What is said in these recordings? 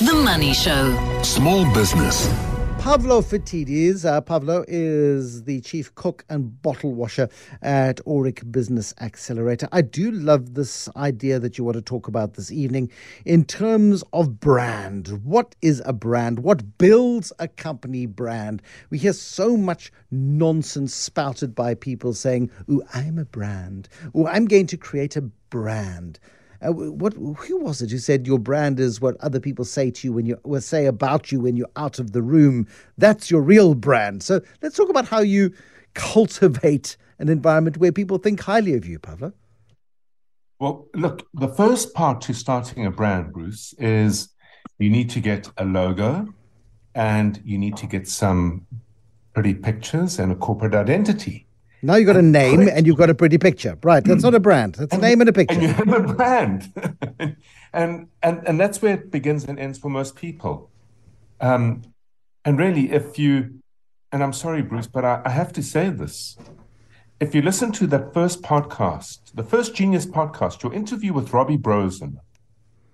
The Money Show. Small business. Pavlo Phitidis. Pavlo is the chief cook and bottle washer at Aurik Business Accelerator. I do love this idea that you want to talk about this evening in terms of brand. What is a brand? What builds a company brand? We hear so much nonsense spouted by people saying, "Ooh, I'm a brand," or "I'm going to create a brand." Who was it who said your brand is what other people say to you when you say about you when you're out of the room? That's your real brand. So let's talk about how you cultivate an environment where people think highly of you, Pavlo. Well, look, the first part to starting a brand, Bruce, is you need to get a logo and you need to get some pretty pictures and a corporate identity. Now you've got a name and you've got a pretty picture. Right, that's not a brand. That's a name and a picture. And you have a brand. and that's where it begins and ends for most people. And really, if you, and I'm sorry, Bruce, but I have to say this. If you listen to that first podcast, the first Genius podcast, your interview with Robbie Brozin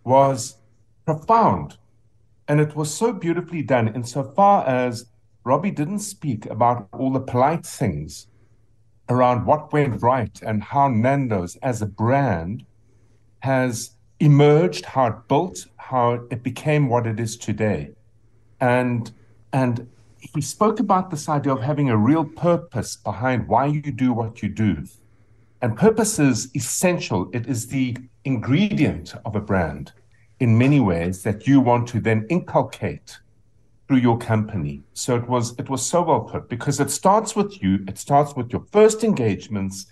was profound. And it was so beautifully done insofar as Robbie didn't speak about all the polite things around what went right and how Nando's as a brand has emerged, how it built, how it became what it is today. And he spoke about this idea of having a real purpose behind why you do what you do. And purpose is essential. It is the ingredient of a brand in many ways that you want to then inculcate through your company. So it was so well put, because it starts with you. It starts with your first engagements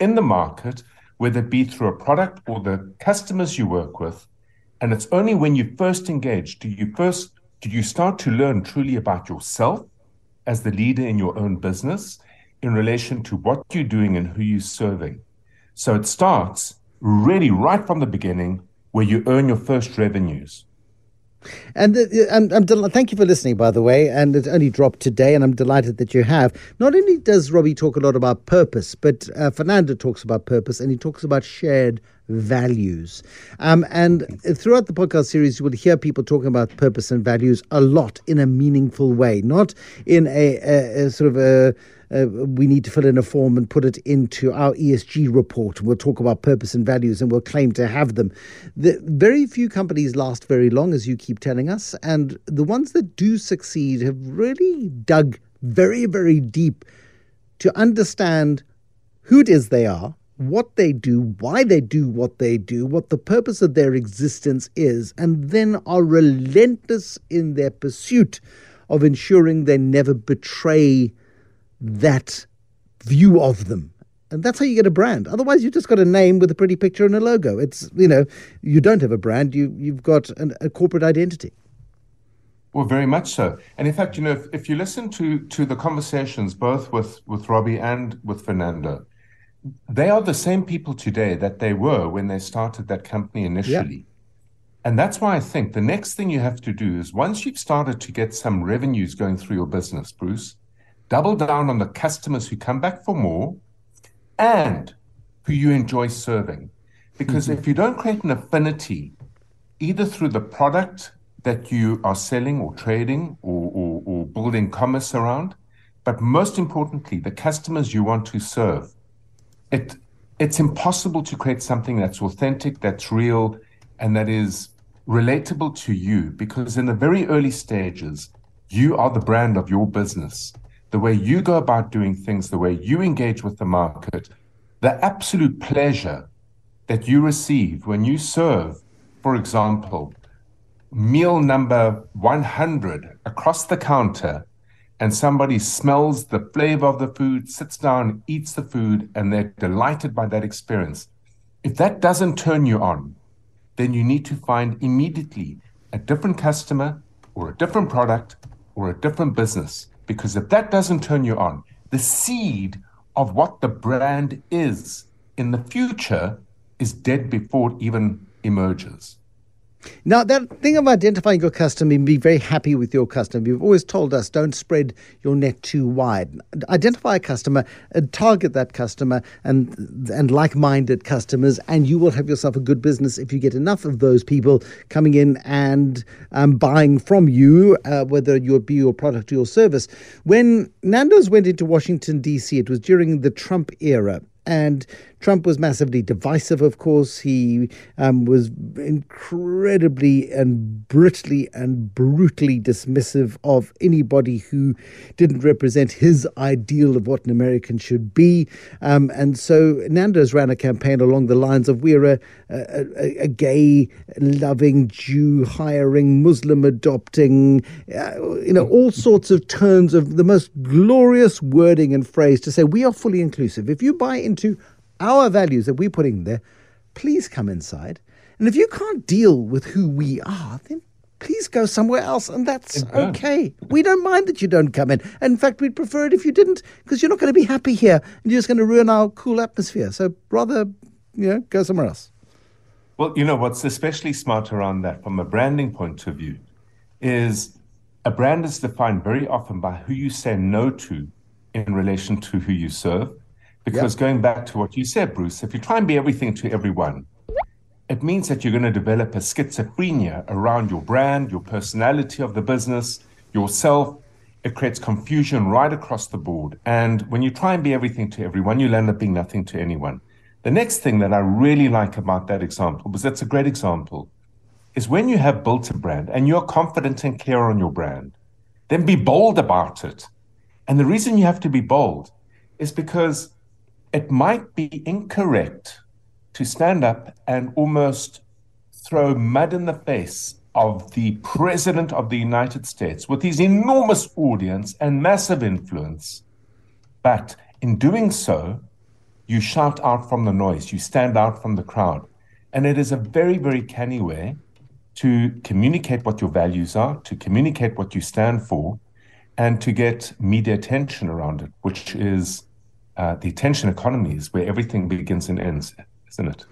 in the market, whether it be through a product or the customers you work with. And it's only when you first engage do you start to learn truly about yourself as the leader in your own business in relation to what you're doing and who you're serving. So it starts really right from the beginning, where you earn your first revenues. And I'm thank you for listening, by the way, and it only dropped today, and I'm delighted that you have. Not only does Robbie talk a lot about purpose, but Fernanda talks about purpose, and he talks about shared values. And throughout the podcast series, you will hear people talking about purpose and values a lot in a meaningful way, not in a sort of a we need to fill in a form and put it into our ESG report. We'll talk about purpose and values and we'll claim to have them. The very few companies last very long, as you keep telling us, and the ones that do succeed have really dug very, very deep to understand who it is they are, what they do, why they do what they do, what the purpose of their existence is, and then are relentless in their pursuit of ensuring they never betray that view of them. And that's how you get a brand. Otherwise, you've just got a name with a pretty picture and a logo. It's, you know, you don't have a brand. You've got a corporate identity. Well, very much so. And in fact, you know, if you listen to the conversations, both with Robbie and with Fernanda, they are the same people today that they were when they started that company initially. Yeah. And that's why I think the next thing you have to do is, once you've started to get some revenues going through your business, Bruce, double down on the customers who come back for more and who you enjoy serving. Because if you don't create an affinity, either through the product that you are selling or trading or building commerce around, but most importantly, the customers you want to serve, it's impossible to create something that's authentic, that's real, and that is relatable to you. Because in the very early stages, you are the brand of your business. The way you go about doing things, the way you engage with the market, the absolute pleasure that you receive when you serve, for example, meal number 100 across the counter, and somebody smells the flavor of the food, sits down, eats the food, and they're delighted by that experience. If that doesn't turn you on, then you need to find immediately a different customer or a different product or a different business. Because if that doesn't turn you on, the seed of what the brand is in the future is dead before it even emerges. Now, that thing of identifying your customer and being very happy with your customer, you've always told us don't spread your net too wide. Identify a customer, target that customer and like-minded customers, and you will have yourself a good business if you get enough of those people coming in and buying from you, whether it be your product or your service. When Nando's went into Washington, D.C., it was during the Trump era. And Trump was massively divisive, of course. He was incredibly and brutally dismissive of anybody who didn't represent his ideal of what an American should be. And so Nando's ran a campaign along the lines of, we're a gay, loving, Jew hiring, Muslim adopting, all sorts of terms of the most glorious wording and phrase to say, we are fully inclusive. If you buy into our values that we're putting there, please come inside. And if you can't deal with who we are, then please go somewhere else, and that's okay. We don't mind that you don't come in. In fact, we'd prefer it if you didn't, because you're not going to be happy here, and you're just going to ruin our cool atmosphere. So rather, go somewhere else. Well, what's especially smart around that from a branding point of view is a brand is defined very often by who you say no to in relation to who you serve. Because going back to what you said, Bruce, if you try and be everything to everyone, it means that you're going to develop a schizophrenia around your brand, your personality of the business, yourself. It creates confusion right across the board. And when you try and be everything to everyone, you'll end up being nothing to anyone. The next thing that I really like about that example, because that's a great example, is when you have built a brand and you're confident and clear on your brand, then be bold about it. And the reason you have to be bold is because it might be incorrect to stand up and almost throw mud in the face of the President of the United States with his enormous audience and massive influence. But in doing so, you shout out from the noise, you stand out from the crowd. And it is a very, very canny way to communicate what your values are, to communicate what you stand for, and to get media attention around it, which is the attention economy is where everything begins and ends, isn't it?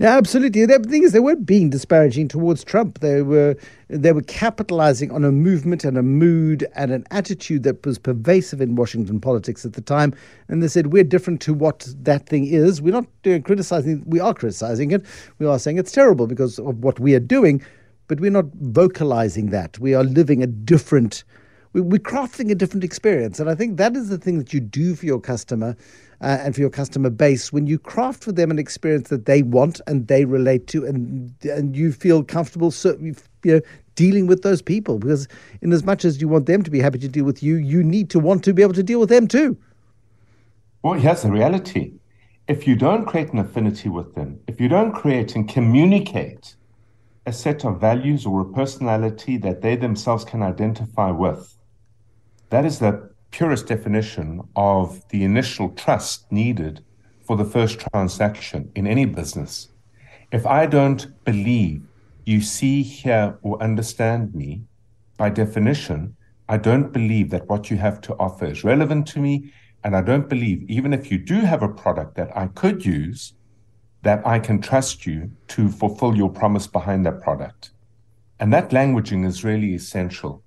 Yeah, absolutely. The thing is, they weren't being disparaging towards Trump. They were capitalizing on a movement and a mood and an attitude that was pervasive in Washington politics at the time. And they said, we're different to what that thing is. We're not criticizing. We are criticizing it. We are saying it's terrible because of what we are doing, but we're not vocalizing that. We are living a different We're crafting a different experience, and I think that is the thing that you do for your customer and for your customer base. When you craft for them an experience that they want and they relate to, and you feel comfortable, dealing with those people, because in as much as you want them to be happy to deal with you, you need to want to be able to deal with them too. Well, here's the reality: if you don't create an affinity with them, if you don't create and communicate a set of values or a personality that they themselves can identify with, that is the purest definition of the initial trust needed for the first transaction in any business. If I don't believe you see, hear, or understand me, by definition, I don't believe that what you have to offer is relevant to me, and I don't believe, even if you do have a product that I could use, that I can trust you to fulfill your promise behind that product. And that languaging is really essential.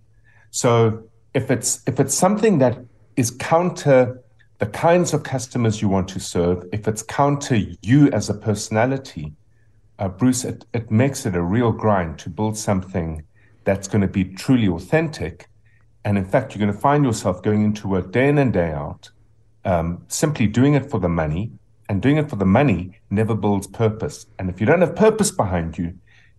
So if it's something that is counter the kinds of customers you want to serve, if it's counter you as a personality, Bruce, it makes it a real grind to build something that's going to be truly authentic. And in fact, you're going to find yourself going into work day in and day out, simply doing it for the money. And doing it for the money never builds purpose. And if you don't have purpose behind you,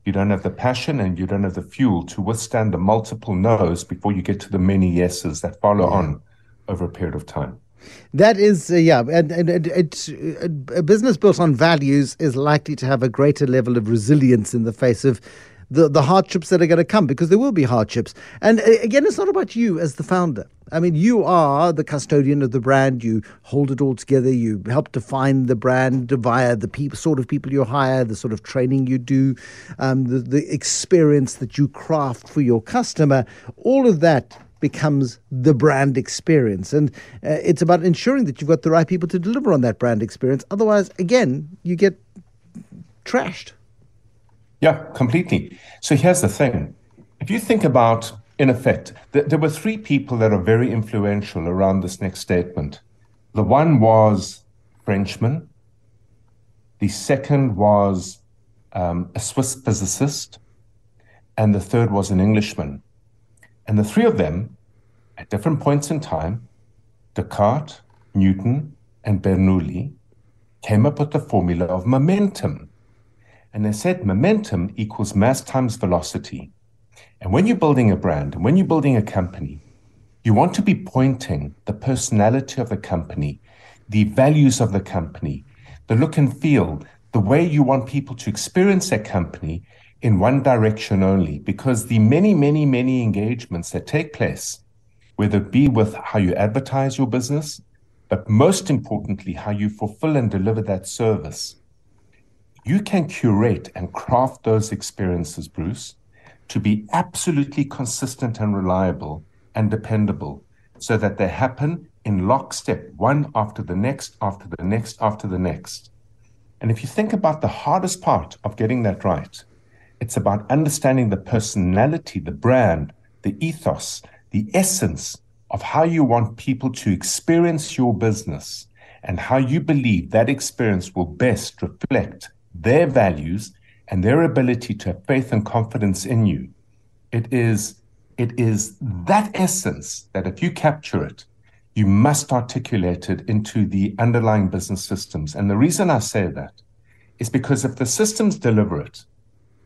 you don't have the passion and you don't have the fuel to withstand the multiple no's before you get to the many yeses that follow on over a period of time. That is, a business built on values is likely to have a greater level of resilience in the face of the hardships that are going to come, because there will be hardships. And again, it's not about you as the founder. I mean, you are the custodian of the brand. You hold it all together. You help define the brand via the sort of people you hire, the sort of training you do, the experience that you craft for your customer. All of that becomes the brand experience. And it's about ensuring that you've got the right people to deliver on that brand experience. Otherwise, again, you get trashed. Yeah, completely. So here's the thing. If you think about, in effect, there were three people that are very influential around this next statement. The one was Frenchman. The second was a Swiss physicist. And the third was an Englishman. And the three of them, at different points in time, Descartes, Newton, and Bernoulli, came up with the formula of momentum. And they said momentum equals mass times velocity. And when you're building a brand, and when you're building a company, you want to be pointing the personality of the company, the values of the company, the look and feel, the way you want people to experience that company in one direction only, because the many, many, many engagements that take place, whether it be with how you advertise your business, but most importantly, how you fulfill and deliver that service, you can curate and craft those experiences, Bruce, to be absolutely consistent and reliable and dependable so that they happen in lockstep, one after the next, after the next, after the next. And if you think about the hardest part of getting that right, it's about understanding the personality, the brand, the ethos, the essence of how you want people to experience your business and how you believe that experience will best reflect their values and their ability to have faith and confidence in you. It is that essence that if you capture it, you must articulate it into the underlying business systems. And the reason I say that is because if the systems deliver it,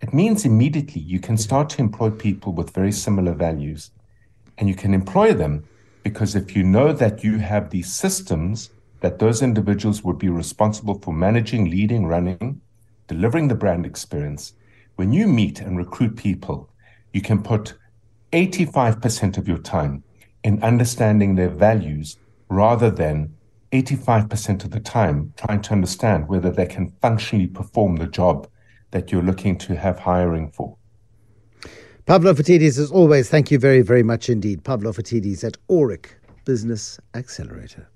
it means immediately you can start to employ people with very similar values. And you can employ them because if you know that you have these systems that those individuals would be responsible for managing, leading, running, delivering the brand experience, when you meet and recruit people, you can put 85% of your time in understanding their values rather than 85% of the time trying to understand whether they can functionally perform the job that you're looking to have hiring for. Pavlo Phitidis, as always, thank you very, very much indeed. Pavlo Phitidis at Aurik Business Accelerator.